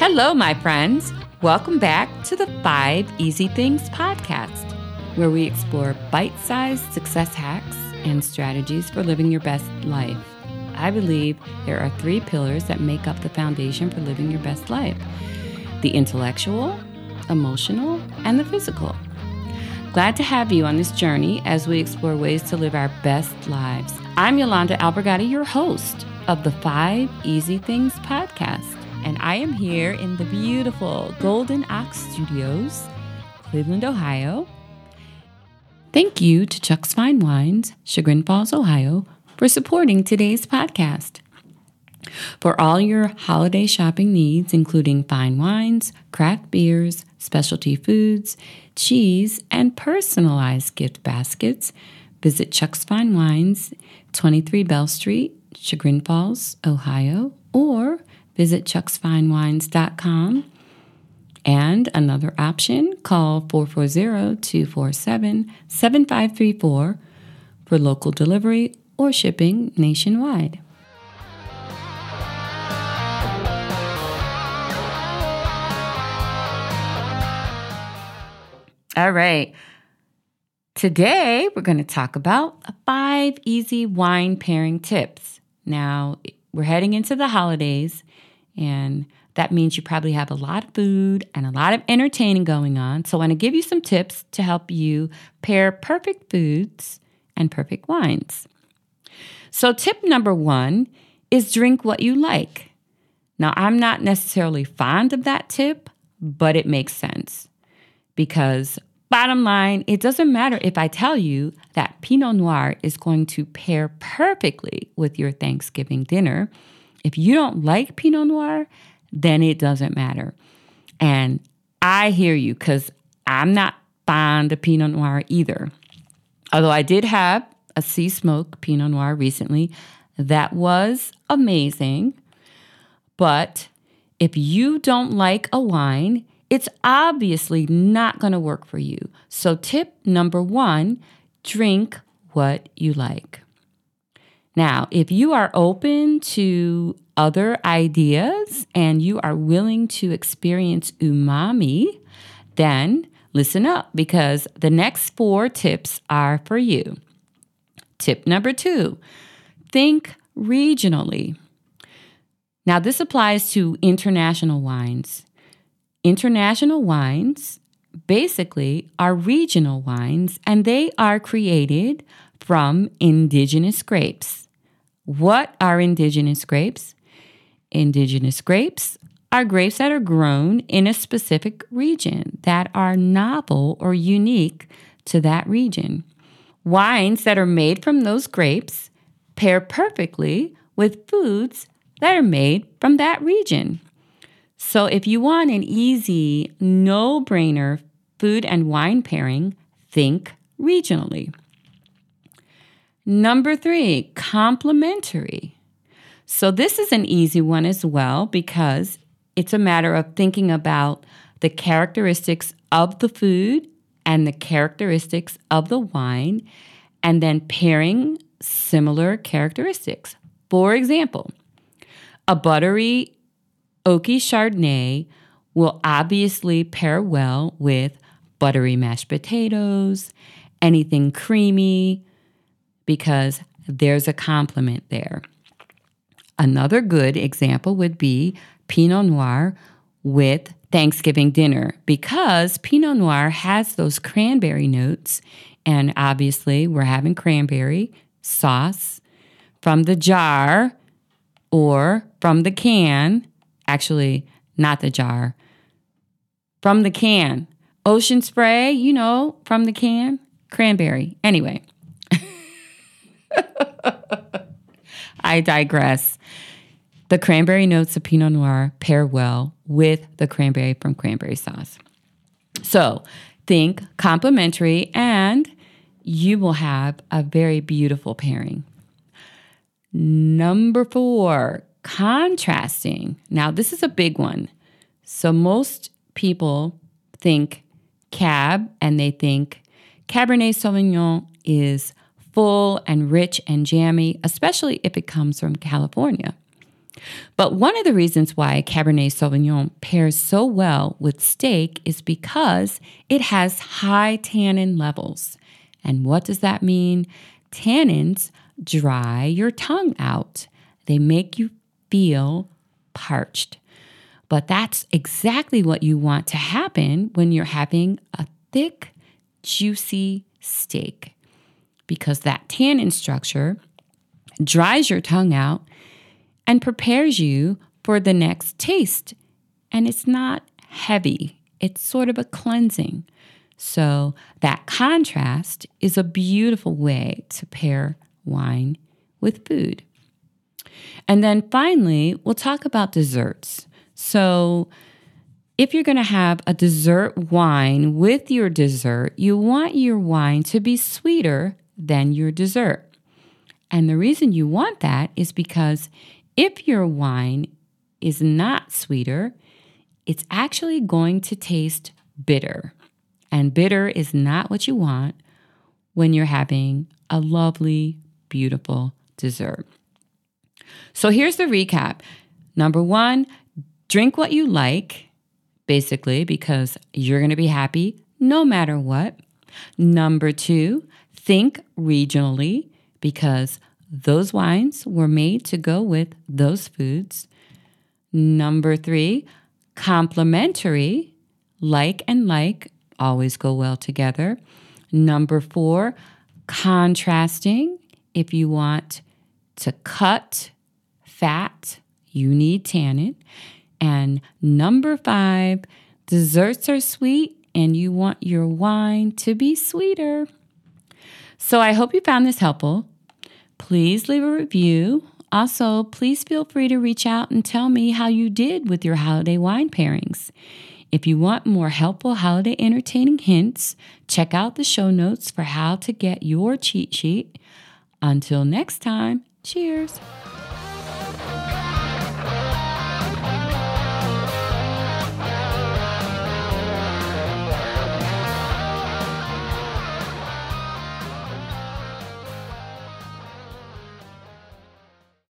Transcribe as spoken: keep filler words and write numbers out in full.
Hello, my friends. Welcome back to the Five Easy Things Podcast, where we explore bite-sized success hacks and strategies for living your best life. I believe there are three pillars that make up the foundation for living your best life: the intellectual, emotional, and the physical. Glad to have you on this journey as we explore ways to live our best lives. I'm Yolanda Albergati, your host of the Five Easy Things Podcast, and I am here in the beautiful Golden Ox Studios, Cleveland, Ohio. Thank you to Chuck's Fine Wines, Chagrin Falls, Ohio, for supporting today's podcast. For all your holiday shopping needs, including fine wines, craft beers, specialty foods, cheese, and personalized gift baskets, visit Chuck's Fine Wines, twenty-three Bell Street, Chagrin Falls, Ohio, or visit chucks fine wines dot com. And another option, call four four zero, two four seven, seven five three four for local delivery or shipping nationwide. All right, today we're going to talk about five easy wine pairing tips. Now, we're heading into the holidays, and that means you probably have a lot of food and a lot of entertaining going on. So I want to give you some tips to help you pair perfect foods and perfect wines. So tip number one is drink what you like. Now, I'm not necessarily fond of that tip, but it makes sense because bottom line, it doesn't matter if I tell you that Pinot Noir is going to pair perfectly with your Thanksgiving dinner. If you don't like Pinot Noir, then it doesn't matter. And I hear you because I'm not fond of Pinot Noir either. Although I did have a Sea Smoke Pinot Noir recently that was amazing. But if you don't like a wine, it's obviously not going to work for you. So tip number one, drink what you like. Now, if you are open to other ideas and you are willing to experience umami, then listen up because the next four tips are for you. Tip number two, think regionally. Now, this applies to international wines. International wines basically are regional wines, and they are created from indigenous grapes. What are indigenous grapes? Indigenous grapes are grapes that are grown in a specific region that are novel or unique to that region. Wines that are made from those grapes pair perfectly with foods that are made from that region. So if you want an easy, no-brainer food and wine pairing, think regionally. Number three, complementary. So this is an easy one as well because it's a matter of thinking about the characteristics of the food and the characteristics of the wine and then pairing similar characteristics. For example, a buttery, oaky Chardonnay will obviously pair well with buttery mashed potatoes, anything creamy, because there's a complement there. Another good example would be Pinot Noir with Thanksgiving dinner because Pinot Noir has those cranberry notes, and obviously we're having cranberry sauce from the jar or from the can. Actually, not the jar, from the can. Ocean Spray, you know, from the can, cranberry. Anyway, I digress. The cranberry notes of Pinot Noir pair well with the cranberry from cranberry sauce. So think complementary and you will have a very beautiful pairing. Number four, contrasting. Now, this is a big one. So most people think Cab and they think Cabernet Sauvignon is full and rich and jammy, especially if it comes from California. But one of the reasons why Cabernet Sauvignon pairs so well with steak is because it has high tannin levels. And what does that mean? Tannins dry your tongue out. They make you feel parched. But that's exactly what you want to happen when you're having a thick, juicy steak, because that tannin structure dries your tongue out and prepares you for the next taste. And it's not heavy. It's sort of a cleansing. So that contrast is a beautiful way to pair wine with food. And then finally, we'll talk about desserts. So if you're going to have a dessert wine with your dessert, you want your wine to be sweeter than your dessert. And the reason you want that is because if your wine is not sweeter, it's actually going to taste bitter. And bitter is not what you want when you're having a lovely, beautiful dessert. So here's the recap. Number one, drink what you like, basically, because you're going to be happy no matter what. Number two, think regionally, because those wines were made to go with those foods. Number three, complementary, like and like always go well together. Number four, contrasting. If you want to cut fat, you need tannin. And number five, desserts are sweet and you want your wine to be sweeter. So I hope you found this helpful. Please leave a review. Also, please feel free to reach out and tell me how you did with your holiday wine pairings. If you want more helpful holiday entertaining hints, check out the show notes for how to get your cheat sheet. Until next time, cheers.